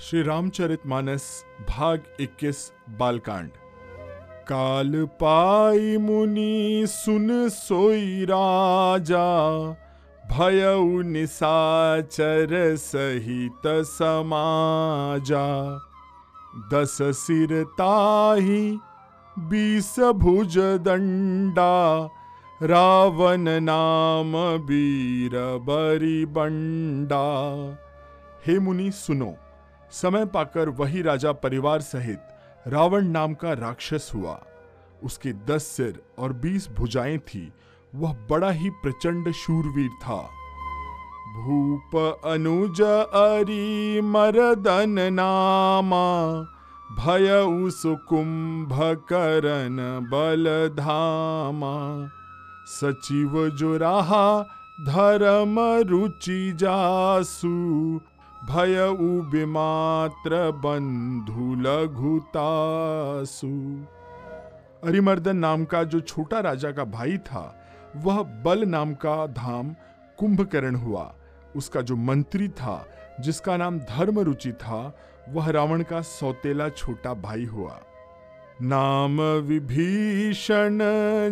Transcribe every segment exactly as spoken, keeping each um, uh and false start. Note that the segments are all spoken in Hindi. श्री रामचरित मानस भाग इक्कीस बालकांड। काल पाई मुनि सुन सोई राजा, भयउ निसाचर सहित समाजा। दस सिर ताहि बीस भुज दंडा, रावण नाम वीर बरी बंडा। हे मुनि सुनो, समय पाकर वही राजा परिवार सहित रावण नाम का राक्षस हुआ। उसके दस सिर और बीस भुजाएं थी। वह बड़ा ही प्रचंड शूरवीर था। भूप अनुज अरि मरदन नामा, भयउ कुंभकरण बलधामा। सचिव जो रहा धर्म रुचि जासु, भयउ बिमात्र बंधु लघुतासु। अरिमर्दन नाम का जो छोटा राजा का भाई था, वह बल नाम का धाम कुंभकरण हुआ। उसका जो मंत्री था, जिसका नाम धर्मरुचि था, वह रावण का सौतेला छोटा भाई हुआ। नाम विभीषण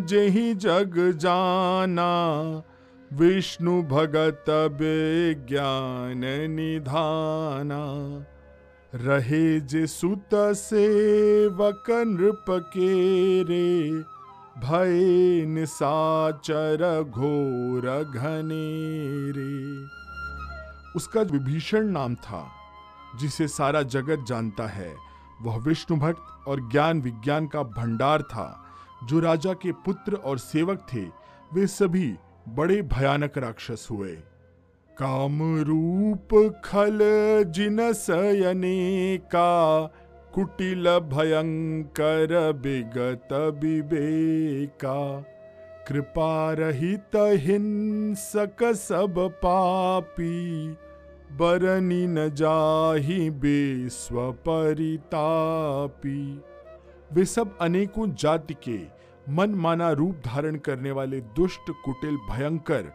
जेहि जग जाना, विष्णु भगत बेज्ञान निधाना। रहे जे सुत सेवक नृप के रे, भय निसाचर घोर घनेरे। उसका विभीषण नाम था, जिसे सारा जगत जानता है। वह विष्णु भक्त और ज्ञान विज्ञान का भंडार था। जो राजा के पुत्र और सेवक थे, वे सभी बड़े भयानक राक्षस हुए। काम रूप खल जिनसयने का, कुटिल भयंकर विगत विवेका। कृपा रहित हिंसक सब पापी, बरनी न जाहि बेस्व परितापी। वे सब अनेकों जाति के मन माना रूप धारण करने वाले दुष्ट, कुटिल, भयंकर,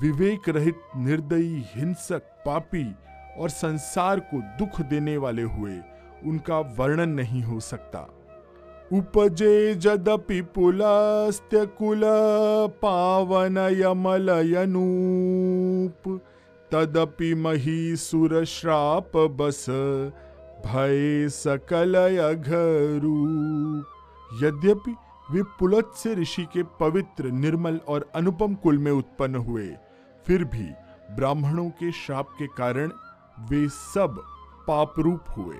विवेक रहित, निर्दयी, हिंसक, पापी और संसार को दुख देने वाले हुए। उनका वर्णन नहीं हो सकता। उपजे जदपि पुलस्त्य कुल पावन यमल यनूप, तदपि महीसुर श्राप बस भय सकल अघरूप। यद्यपि वे पुलत से ऋषि के पवित्र, निर्मल और अनुपम कुल में उत्पन्न हुए, फिर भी ब्राह्मणों के श्राप के कारण वे सब पापरूप हुए।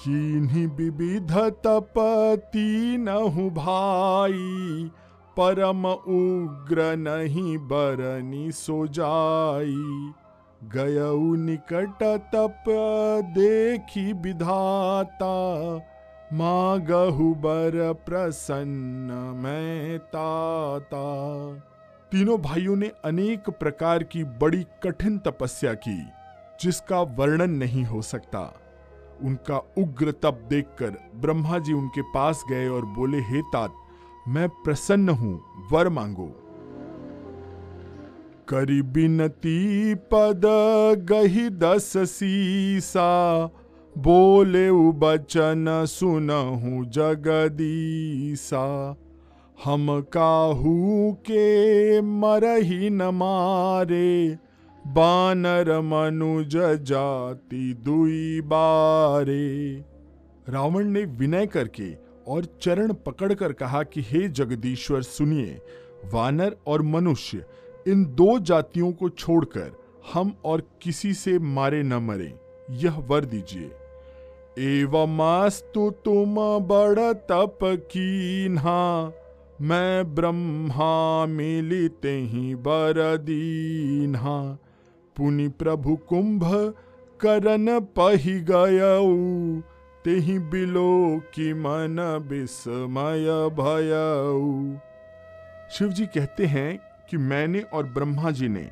कीन्ही विविध तप तीनहु भाई, परम उग्र नहीं बरनी सो जाई। गयऊ निकट तप देखी विधाता, मागहु बर प्रसन्न मैं ताता। तीनों भाइयों ने अनेक प्रकार की बड़ी कठिन तपस्या की, जिसका वर्णन नहीं हो सकता। उनका उग्र तप देखकर ब्रह्मा जी उनके पास गए और बोले, हे तात, मैं प्रसन्न हूं, वर मांगो। करी बिनती पद गही दस सीसा, बोले बचन सुनहु जगदीसा। हम काहू के मरही न मारे, बानर मनुज जाति दुई बारे। रावण ने विनय करके और चरण पकड़कर कहा कि हे जगदीश्वर सुनिए, वानर और मनुष्य इन दो जातियों को छोड़कर हम और किसी से मारे न मरे, यह वर दीजिए। एवमास्तु तुम बड़ तप कीन्हा, मैं ब्रह्मा मिलिते ही बर दीन्हा। पुनि प्रभु कुंभ करन पहि गयऊ, तेहि बिलो की मन विस्मय भयऊ। शिव जी कहते हैं कि मैंने और ब्रह्मा जी ने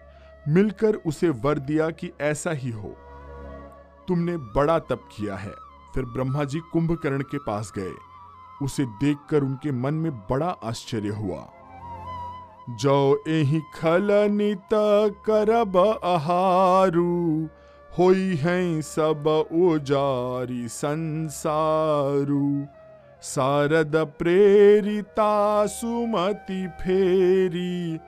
मिलकर उसे वर दिया कि ऐसा ही हो। तुमने बड़ा तप किया है। फिर ब्रह्मा जी कुंभकर्ण के पास गए। उसे देखकर उनके मन में बड़ा आश्चर्य हुआ। जो एहि खलनित करब आहारू, होई हैं सब उजारी संसारू, सारद प्रेरिता सुमति फेरी,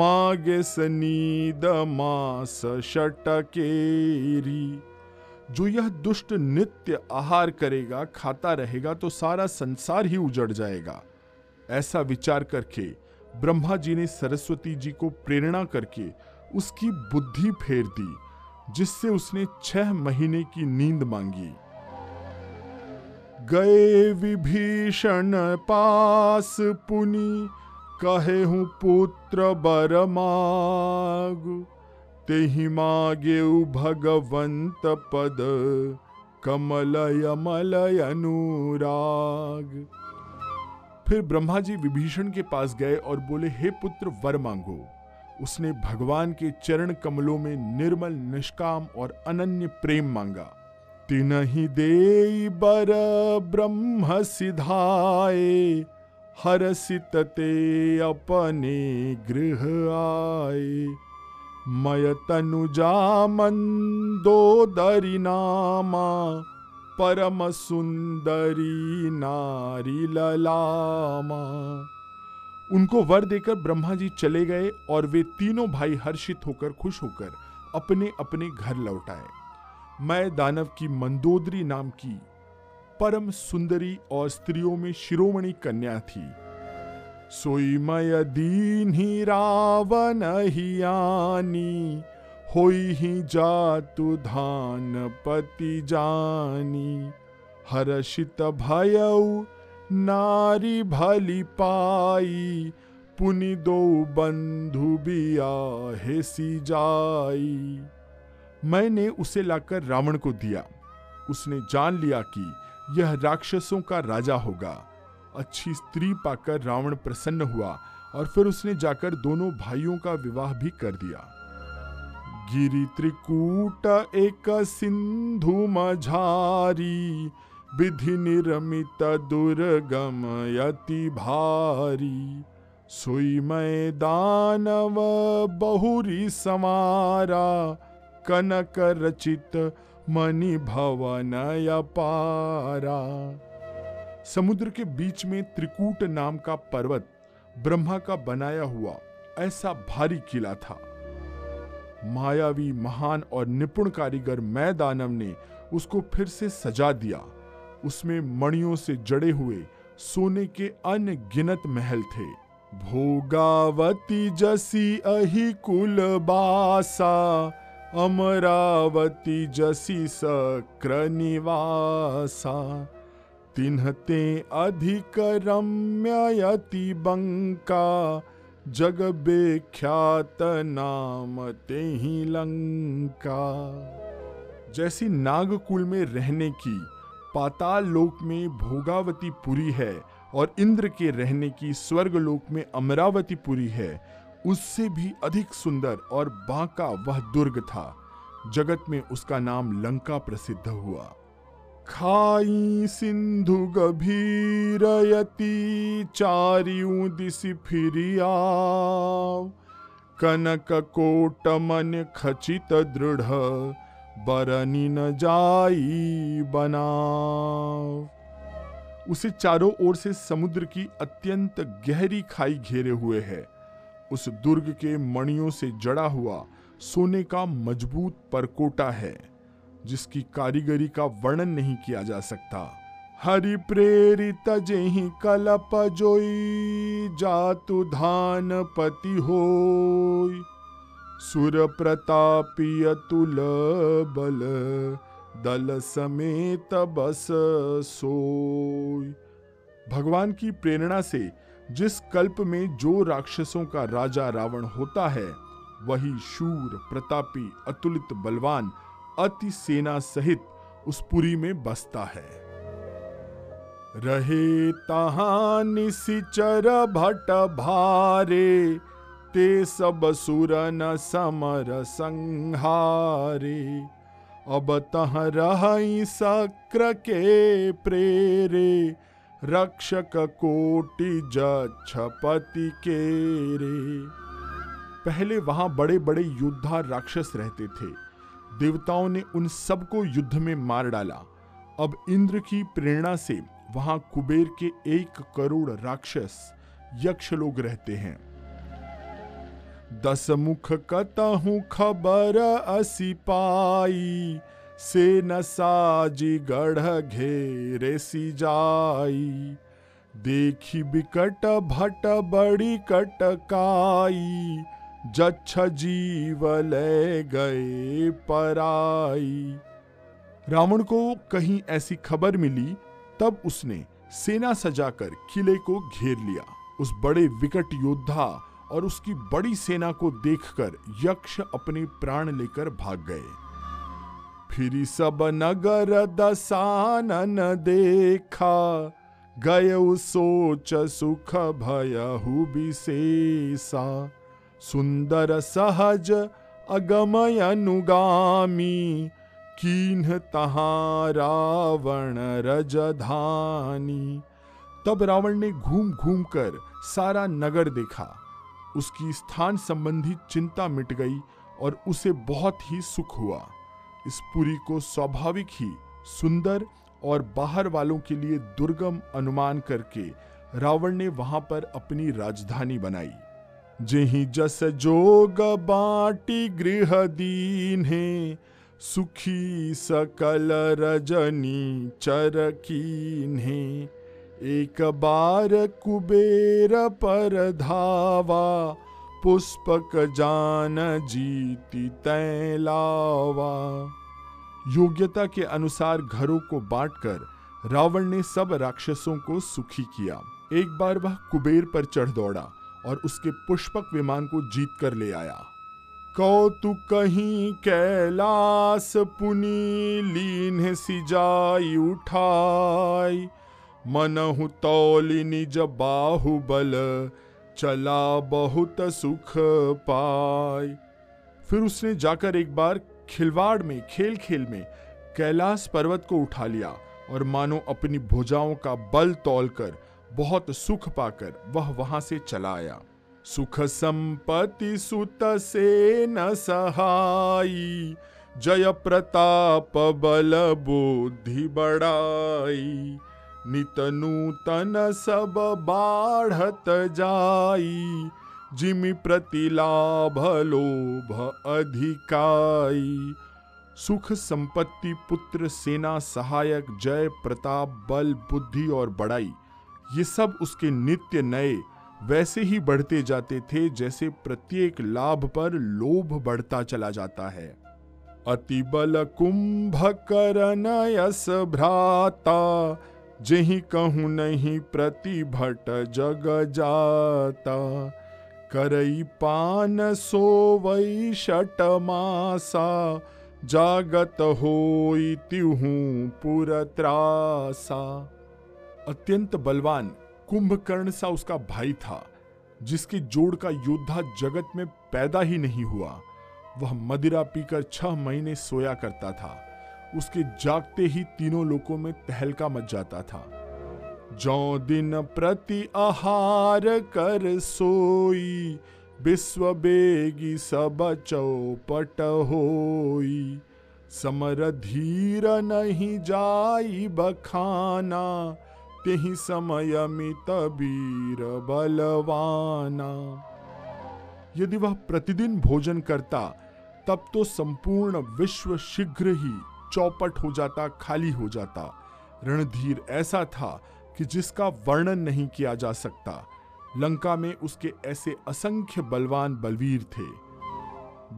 मागे सनीद मास शटकेरी। जो यह दुष्ट नित्य आहार करेगा, खाता रहेगा तो सारा संसार ही उजड़ जाएगा। ऐसा विचार करके ब्रह्मा जी ने सरस्वती जी को प्रेरणा करके उसकी बुद्धि फेर दी, जिससे उसने छह महीने की नींद मांगी। गए विभीषण पास पुनि, कहे हूँ पुत्र बर माग, तेहि मागे भगवंत पद, कमलय मलय अनुराग। फिर ब्रह्मा जी विभीषण के पास गए और बोले, हे पुत्र वर मांगो। उसने भगवान के चरण कमलों में निर्मल निष्काम और अनन्य प्रेम मांगा। तिनहि देई बर ब्रह्म सिधाए, हरसित ते अपने गृह आए, मय तनुजा मंदोदरी नामा, परम सुंदरी नारी ललामा। उनको वर देकर ब्रह्मा जी चले गए और वे तीनों भाई हर्षित होकर खुश होकर अपने अपने घर लौट आए। मय दानव की मंदोदरी नाम की परम सुंदरी और स्त्रियों में शिरोमणि कन्या थी। सोई मय दीन्ही रावण हियानी, होई ही जातु धान पति जानी, हर्षित भयउ नारी भली पाई, पुनि दो बंधु बियाहे सी जाई। मैंने उसे लाकर रावण को दिया। उसने जान लिया कि यह राक्षसों का राजा होगा। अच्छी स्त्री पाकर रावण प्रसन्न हुआ और फिर उसने जाकर दोनों भाइयों का विवाह भी कर दिया। गिरि त्रिकूट एक सिंधु मझारी, विधि निर्मित दुर्गम यति भारी, सोई मैं दानव बहुरी समारा, कनक रचित मणि भवन अपारा। समुद्र के बीच में त्रिकूट नाम का पर्वत ब्रह्मा का बनाया हुआ ऐसा भारी किला था। मायावी महान और निपुण कारीगर मैं दानव ने उसको फिर से सजा दिया। उसमें मणियों से जड़े हुए सोने के अनगिनत महल थे। भोगावती जसी अहि कुल बासा, अमरावती जसी सक्र निवासा, तिन्हते अधिक रम्य यति बंका, जग बेख्यात नाम तेहि लंका। जैसी नागकुल में रहने की पाताल लोक में भोगावती पुरी है और इंद्र के रहने की स्वर्ग लोक में अमरावती पुरी है, उससे भी अधिक सुंदर और बांका वह दुर्ग था। जगत में उसका नाम लंका प्रसिद्ध हुआ। खाई सिंधु गभीर यति, चारियों दिसि फिरिया, कनक कोट मन खचित दृढ़, बरनी न जाई बना। उसे चारों ओर से समुद्र की अत्यंत गहरी खाई घेरे हुए है। उस दुर्ग के मणियों से जड़ा हुआ सोने का मजबूत परकोटा है, जिसकी कारीगरी का वर्णन नहीं किया जा सकता। हरि प्रेरित जेहि कलप जोई, जातु धान पति होई, सुर प्रतापिय तुल बल, दल समेत बस सोई। भगवान की प्रेरणा से जिस कल्प में जो राक्षसों का राजा रावण होता है, वही शूर प्रतापी अतुलित बलवान अति सेना सहित उस पुरी में बसता है। रहे तहां निसिचर भट भारे, ते सब सुर न समर संहारे, अब तहां रहई शक्र के प्रेरे, रक्षक कोटि जक्षपति केरे। पहले वहां बड़े बड़े योद्धा राक्षस रहते थे, देवताओं ने उन सबको युद्ध में मार डाला। अब इंद्र की प्रेरणा से वहां कुबेर के एक करोड़ राक्षस यक्ष लोग रहते हैं। दस मुख कतहु खबर असी पाई, से न साजी गढ़ घेरे सी जाई, देखी बिकट भट बड़ी कटकाई, जच्छ जीव ले गए पराई। रावण को कहीं ऐसी खबर मिली, तब उसने सेना सजाकर किले को घेर लिया। उस बड़े विकट योद्धा और उसकी बड़ी सेना को देखकर यक्ष अपने प्राण लेकर भाग गए। फिर सब नगर दसानन देखा, गयउ सोच सुख भयहु बिसेसा, सुंदर सहज अगमय अनुगामी, कीन्ह तहां रावण रजधानी। तब रावण ने घूम घूम कर सारा नगर देखा। उसकी स्थान संबंधी चिंता मिट गई और उसे बहुत ही सुख हुआ। इस पुरी को स्वाभाविक ही सुंदर और बाहर वालों के लिए दुर्गम अनुमान करके रावण ने वहां पर अपनी राजधानी बनाई। जेहि जस जोग बाटी गृह दीन्हे, सुखी सकल रजनी चरकीन्हे, एक बार कुबेर पर धावा, पुष्पक जान जीती तै लावा। योग्यता के अनुसार घरों को बांटकर रावण ने सब राक्षसों को सुखी किया। एक बार वह कुबेर पर चढ़ दौड़ा और उसके पुष्पक विमान को जीत कर ले आया। कौतुक ही कैलाश पुनी, लीन सिजाई उठाई, मनहु तौलि निज बाहुबल, चला बहुत सुख पाई। फिर उसने जाकर एक बार खिलवाड़ में खेल खेल में कैलाश पर्वत को उठा लिया और मानो अपनी भुजाओं का बल तौलकर बहुत सुख पाकर वह वहां से चला आया। सुख संपत्ति सुत से न सहाई, जय प्रताप बल बुद्धि बढ़ाई, नित नूतन सब बाढ़त जाई, जिमि प्रतिलाभ लोभ अधिकाई। सुख संपत्ति पुत्र सेना सहायक जय प्रताप बल बुद्धि और बढ़ाई, ये सब उसके नित्य नए वैसे ही बढ़ते जाते थे जैसे प्रत्येक लाभ पर लोभ बढ़ता चला जाता है। अति बल कुंभकरण यस भ्राता, जेहि कहूँ नहीं प्रतिभट जग जाता, करई पान सोवई शट मासा, जागत होई तिहूँ पुरत्रासा। अत्यंत बलवान कुंभकर्ण सा उसका भाई था, जिसके जोड़ का योद्धा जगत में पैदा ही नहीं हुआ। वह मदिरा पीकर छह महीने सोया करता था। उसके जागते ही तीनों लोकों में तहलका मच जाता था। जौ दिन प्रति आहार कर सोई, विश्व बेगी सब चौपट होई, समर धीर नहीं जाई बखाना, तेहि समय मित वीर बलवाना। यदि वह प्रतिदिन भोजन करता तब तो संपूर्ण विश्व शीघ्र ही चौपट हो जाता, खाली हो जाता। रणधीर ऐसा था कि जिसका वर्णन नहीं किया जा सकता। लंका में उसके ऐसे असंख्य बलवान बलवीर थे।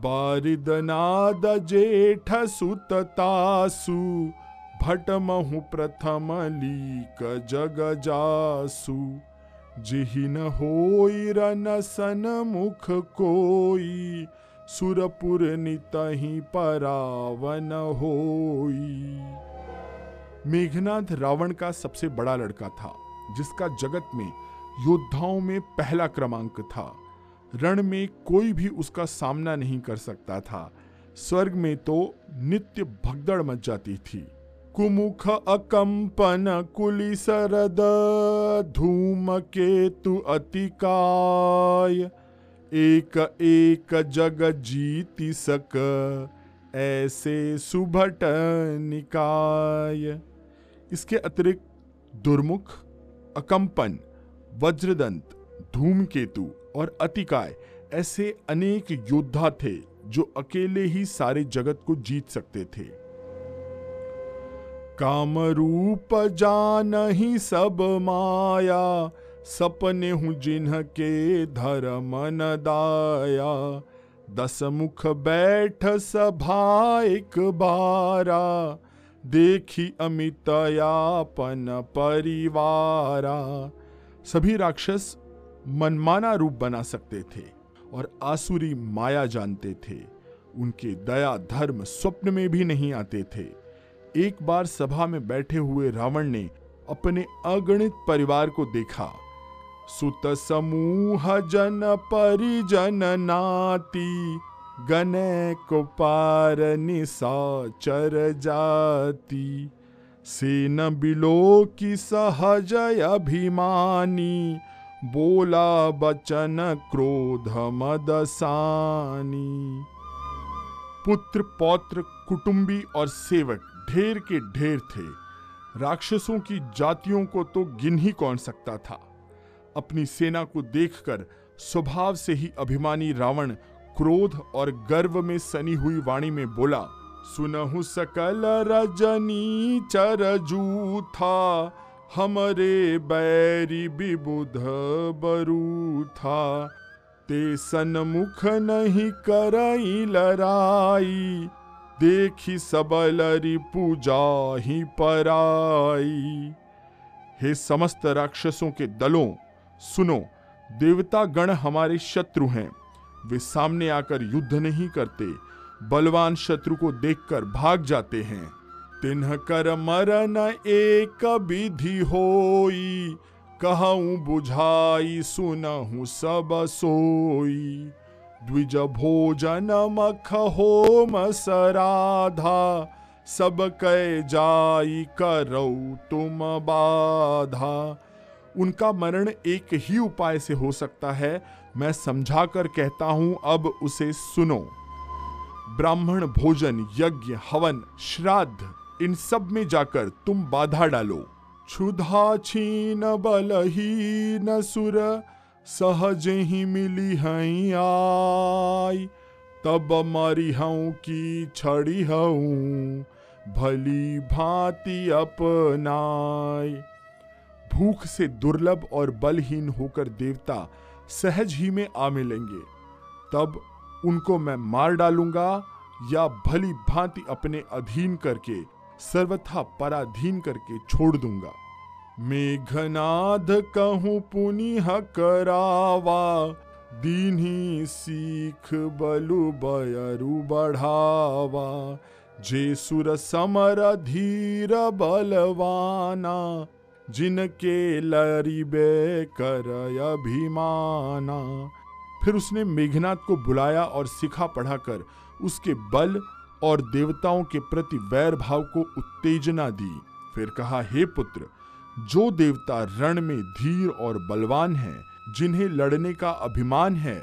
बारिद नाद जेठ सुत तासु, भट महु प्रथम लीक जग जासु, जिहि न होई रन सन मुख कोई, सुरपुर नितहि परावन होई। मेघनाद रावण का सबसे बड़ा लड़का था, जिसका जगत में योद्धाओं में पहला क्रमांक था। रण में कोई भी उसका सामना नहीं कर सकता था। स्वर्ग में तो नित्य भगदड़ मच जाती थी। कुमुख अकम्पन कुलिसरद, धूम केतु अतिकाय, एक एक जग जीति सक, ऐसे सुभट निकाय। इसके अतिरिक्त दुर्मुख, अकम्पन, वज्रदंत, धूम केतु और अतिकाय ऐसे अनेक योद्धा थे जो अकेले ही सारे जगत को जीत सकते थे। काम रूप जानहि सब माया, सपने हूँ जिन्हके धर्म न दाया। दस मुख बैठ सभा एक बारा, देखी अमितयापन परिवारा। सभी राक्षस मनमाना रूप बना सकते थे और आसुरी माया जानते थे। उनके दया धर्म स्वप्न में भी नहीं आते थे। एक बार सभा में बैठे हुए रावण ने अपने अगणित परिवार को देखा। सुत समूह जन परिजन नाती, गने को पार निसाचर जाती। सेन बिलो की सहज अभिमानी, बोला बचन क्रोध मदसानी। पुत्र, पौत्र, कुटुंबी और सेवक ढेर के ढेर थे। राक्षसों की जातियों को तो गिन ही कौन सकता था। अपनी सेना को देखकर स्वभाव से ही अभिमानी रावण क्रोध और गर्व में सनी हुई वाणी में बोला। सुनहु सकल रजनी चरजूथा, हमरे बैरी विबुध बरू था। ते सन्मुख नहीं करई लड़ाई, देखी सबलरी पूजा ही पराई। हे समस्त राक्षसों के दलों, सुनो, देवता गण हमारे शत्रु हैं। वे सामने आकर युद्ध नहीं करते, बलवान शत्रु को देखकर भाग जाते हैं। तिन्ह कर मरन एक विधि होई, कहूँ बुझाई सुनहु सब सोई। द्विज भोजन मख होम सराधा, सब कह जाई करो तुम बाधा। उनका मरण एक ही उपाय से हो सकता है, मैं समझा कर कहता हूँ, अब उसे सुनो। ब्राह्मण भोजन, यज्ञ, हवन, श्राद्ध, इन सब में जाकर तुम बाधा डालो। क्षुधा छीन बलहीन सुर, सहज ही मिली हई आई। तब मारी हूँ की छड़ी हूँ, भली भांति अपनाई। भूख से दुर्लभ और बलहीन होकर देवता सहज ही में आ मिलेंगे। तब उनको मैं मार डालूंगा या भली भांति अपने अधीन करके, सर्वथा पराधीन करके छोड़ दूंगा। मेघनाद कहूँ पुनिह करावा, दीन्ही सीख बलु बयरु बढ़ावा। जे सुर समर धीर बलवाना, जिनके लरिबे कर अभिमाना। फिर उसने मेघनाद को बुलाया और सिखा पढ़ाकर उसके बल और देवताओं के प्रति वैर भाव को उत्तेजना दी। फिर कहा, हे पुत्र, जो देवता रण में धीर और बलवान हैं, जिन्हें लड़ने का अभिमान है,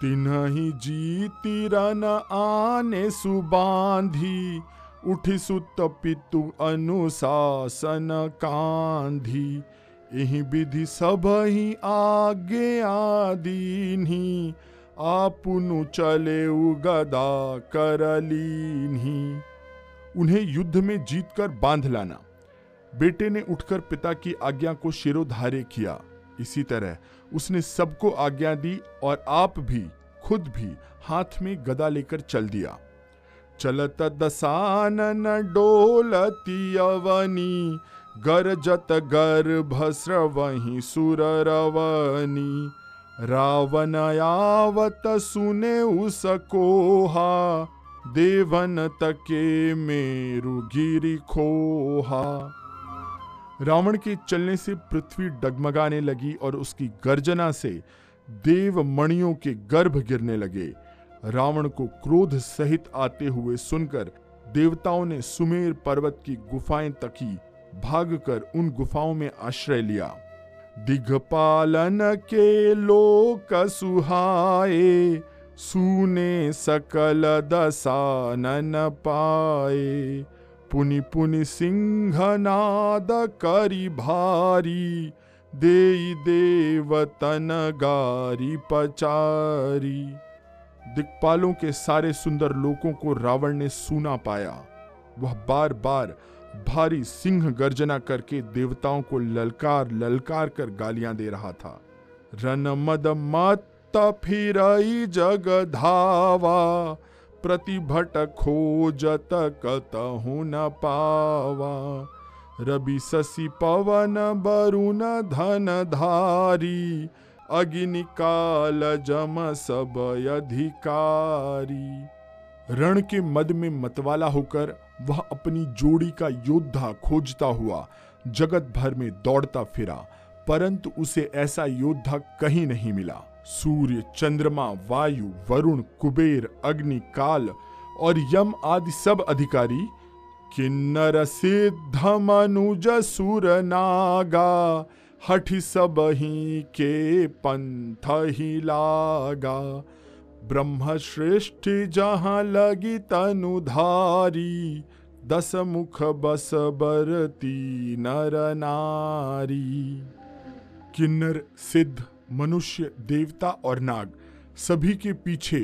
तिन्ही जीती रन आने सुबांधी। उठि सुत पितु अनुशासन कांधी, एहि विधि सब ही आगे आदीन्ही। आपुनु चले उगदा करलीन्ही। उन्हें युद्ध में जीतकर बांध लाना। बेटे ने उठकर पिता की आज्ञा को शिरोधार्य किया। इसी तरह उसने सबको आज्ञा दी और आप भी, खुद भी हाथ में गदा लेकर चल दिया। चलत दसानन डोलती अवनी, गरजत गर्भ स्रवहि सुर रवनी। रावण आवत सुने उसकोहा, देवन तके मेरु गिरि खोहा। रावण के चलने से पृथ्वी डगमगाने लगी और उसकी गर्जना से देव मणियों के गर्भ गिरने लगे। रावण को क्रोध सहित आते हुए सुनकर देवताओं ने सुमेर पर्वत की गुफाएं तकी, भागकर उन गुफाओं में आश्रय लिया। दिग्पालन के लोक सुहाए, सूने सकल दसानन पाए, पुनि पुनि सिंहनाद करि भारी, देई देवतन गारी पचारी। दिक्पालों के सारे सुंदर लोकों को रावण ने सूना पाया। वह बार बार भारी सिंह गर्जना करके देवताओं को ललकार ललकार कर गालियां दे रहा था। रणमद मत फिरई जग धावा, प्रतिभट खोजत कतहु न पावा, रबि शशि पवन बरुन धन धारी, अग्नि काल जम सब अधिकारी। रण के मद में मतवाला होकर वह अपनी जोड़ी का योद्धा खोजता हुआ जगत भर में दौड़ता फिरा, परंतु उसे ऐसा योद्धा कहीं नहीं मिला। सूर्य, चंद्रमा, वायु, वरुण, कुबेर, अग्नि, काल और यम आदि सब अधिकारी किन्नर सिद्ध मनुज सुर नागा, हठि सबहि के पंथ ही लागा, ब्रह्म श्रेष्ठ जहाँ लगी तनुधारी, दस मुख बस बरती नर नारी। किन्नर, सिद्ध, मनुष्य, देवता और नाग सभी के पीछे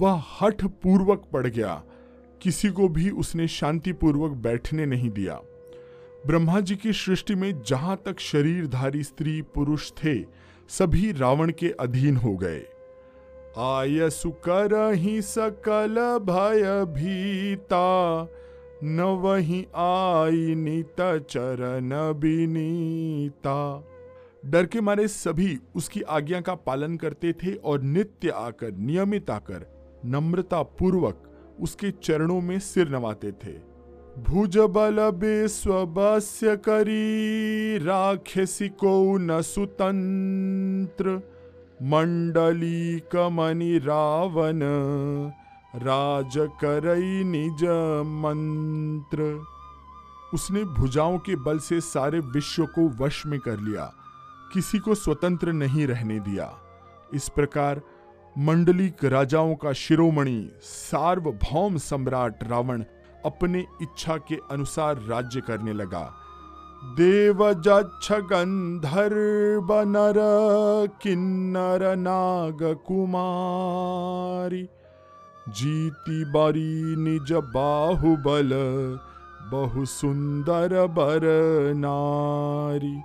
वह हठ पूर्वक पड़ गया। किसी को भी उसने शांतिपूर्वक बैठने नहीं दिया। ब्रह्मा जी की सृष्टि में जहां तक शरीरधारी स्त्री पुरुष थे, सभी रावण के अधीन हो गए। आय सुकरहि सकल भय भीता, न वही आई नीत चरण बिनीता। डर के मारे सभी उसकी आज्ञा का पालन करते थे और नित्य आकर, नियमित आकर, नम्रता पूर्वक उसके चरणों में सिर नवाते थे। भुज बल बेस्वस्य करी, राक्षसी को न सुतंत्र, मंडली कमनि रावण, राज करई निज मंत्र। उसने भुजाओं के बल से सारे विश्व को वश में कर लिया, किसी को स्वतंत्र नहीं रहने दिया। इस प्रकार मंडलिक राजाओं का शिरोमणि सार्वभौम सम्राट रावण अपने इच्छा के अनुसार राज्य करने लगा। देव जक्ष गंधर्व नर किन्नर नाग कुमारी, जीति बारी निज बाहुबल, बहु सुंदर बर नारी।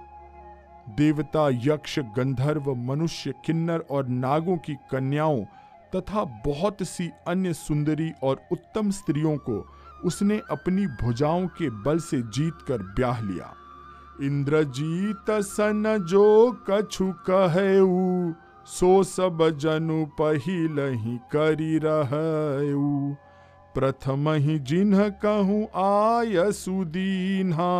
देवता, यक्ष, गंधर्व, मनुष्य, किन्नर और नागों की कन्याओं तथा बहुत सी अन्य सुंदरी और उत्तम स्त्रियों को उसने अपनी भुजाओं के बल से जीत कर ब्याह लिया। इंद्रजीत सन जो कछु कहेऊ, सो सब जनु पहिलहि करि रहऊ, प्रथम ही जिन्ह कहूँ आय सुदीन्हा,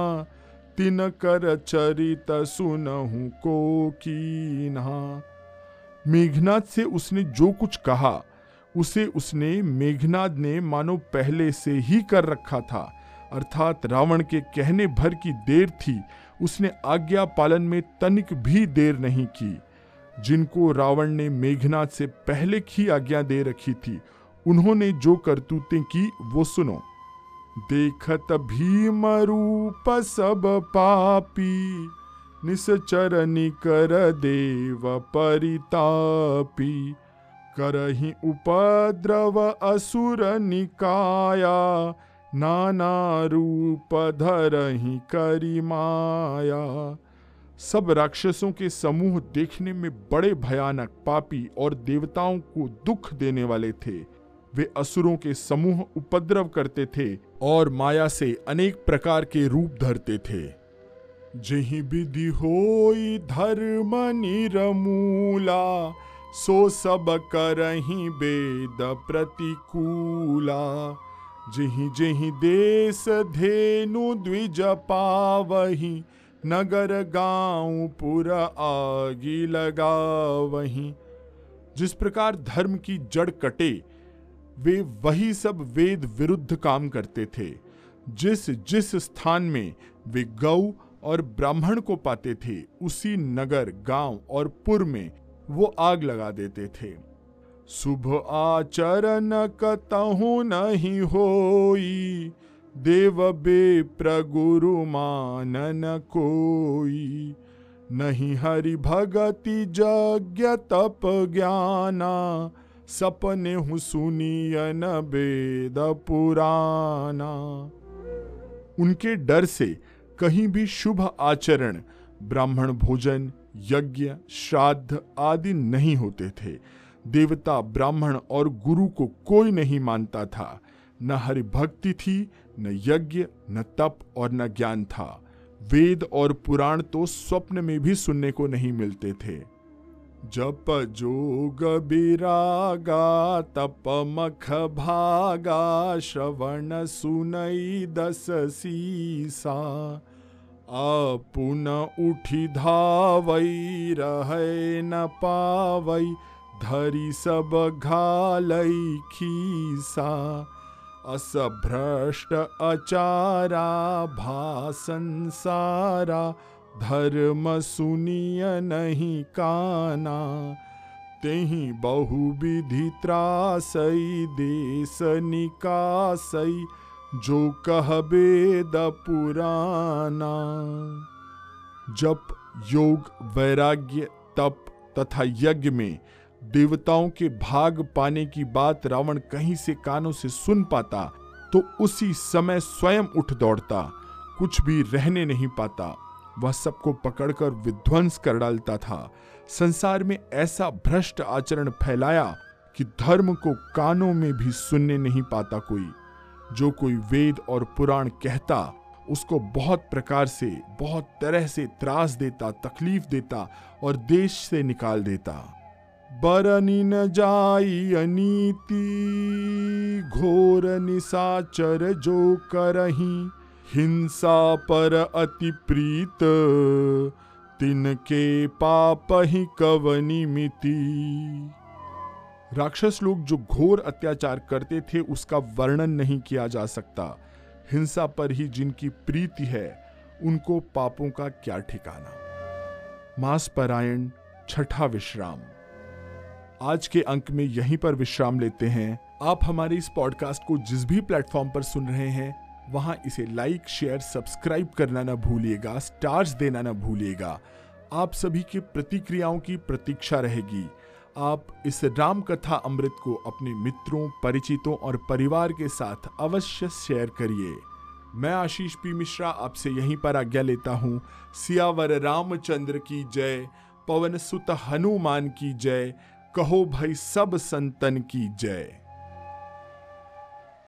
तिन कर चरित सुनहु को कीन्हा। मेघनाद से उसने जो कुछ कहा उसे उसने मेघनाद ने मानो पहले से ही कर रखा था, अर्थात रावण के कहने भर की देर थी। उसने आज्ञा पालन में तनिक भी देर नहीं की। जिनको रावण ने मेघनाद से पहले की आज्ञा दे रखी थी, उन्होंने जो करतूतें की वो सुनो। देखत भीम रूप सब पापी, निसचरणी कर देव परितापी, करहि उपद्रव असुर निकाया, नाना रूप धरहि करि माया। सब राक्षसों के समूह देखने में बड़े भयानक, पापी और देवताओं को दुख देने वाले थे। वे असुरों के समूह उपद्रव करते थे और माया से अनेक प्रकार के रूप धरते थे। जेहि विधि होई धर्म निरमूला, सो सब करहि वेद प्रतिकूला, जेहि जेहि देश धेनु द्विज पावहि, नगर गांव पुर आगि लगावहि। जिस प्रकार धर्म की जड़ कटे, वे वही सब वेद विरुद्ध काम करते थे। जिस जिस स्थान में वे गौ और ब्राह्मण को पाते थे, उसी नगर, गांव और पुर में वो आग लगा देते थे। शुभ आचरण कतहु नहीं होई, देव बेप्र गुरु मानन कोई। नहीं हरि भगति यज्ञ तप ज्ञाना, सपने हूँ सुनियन वेद पुराना। उनके डर से कहीं भी शुभ आचरण, ब्राह्मण भोजन, यज्ञ, श्राद्ध आदि नहीं होते थे। देवता, ब्राह्मण और गुरु को कोई नहीं मानता था। न हरि भक्ति थी, न यज्ञ, न तप और न ज्ञान था। वेद और पुराण तो स्वप्न में भी सुनने को नहीं मिलते थे। जप जोग बिरागा, तप मख भागा, श्रवण सुनई दस सीसा। आपुन उठी धावई, रहे न पावई, धरी सब घालई खीसा। अस भ्रष्ट अचारा, भासन सारा, धर्म सुनिय नहीं काना। तेहि बहु विधि त्रासई, देश निकासई, जो कह वेद पुराना। जप, योग, वैराग्य, तप तथा यज्ञ में देवताओं के भाग पाने की बात रावण कहीं से कानों से सुन पाता तो उसी समय स्वयं उठ दौड़ता। कुछ भी रहने नहीं पाता, वह सबको पकड़कर विध्वंस कर डालता था। संसार में ऐसा भ्रष्ट आचरण फैलाया कि धर्म को कानों में भी सुनने नहीं पाता कोई। जो कोई वेद और पुराण कहता उसको बहुत प्रकार से, बहुत तरह से त्रास देता, तकलीफ देता और देश से निकाल देता। बरनी न जाई अनीति, घोर निसाचर जो करही, हिंसा पर अति प्रीत, तिनके पाप ही कवनी मिति। राक्षस लोग जो घोर अत्याचार करते थे उसका वर्णन नहीं किया जा सकता। हिंसा पर ही जिनकी प्रीति है उनको पापों का क्या ठिकाना। मासपरायण, छठा विश्राम। आज के अंक में यहीं पर विश्राम लेते हैं। आप हमारे इस पॉडकास्ट को जिस भी प्लेटफॉर्म पर सुन रहे हैं वहां इसे लाइक, शेयर, सब्सक्राइब करना ना भूलिएगा, स्टार्स देना ना भूलिएगा। आप सभी की प्रतिक्रियाओं की प्रतीक्षा रहेगी। आप इस राम कथा अमृत को अपने मित्रों, परिचितों और परिवार के साथ अवश्य शेयर करिए। मैं आशीष पी मिश्रा आपसे यहीं पर आज्ञा लेता हूँ। सियावर रामचंद्र की जय, पवन सुत हनुमान की जय, कहो भाई सब संतन की जय।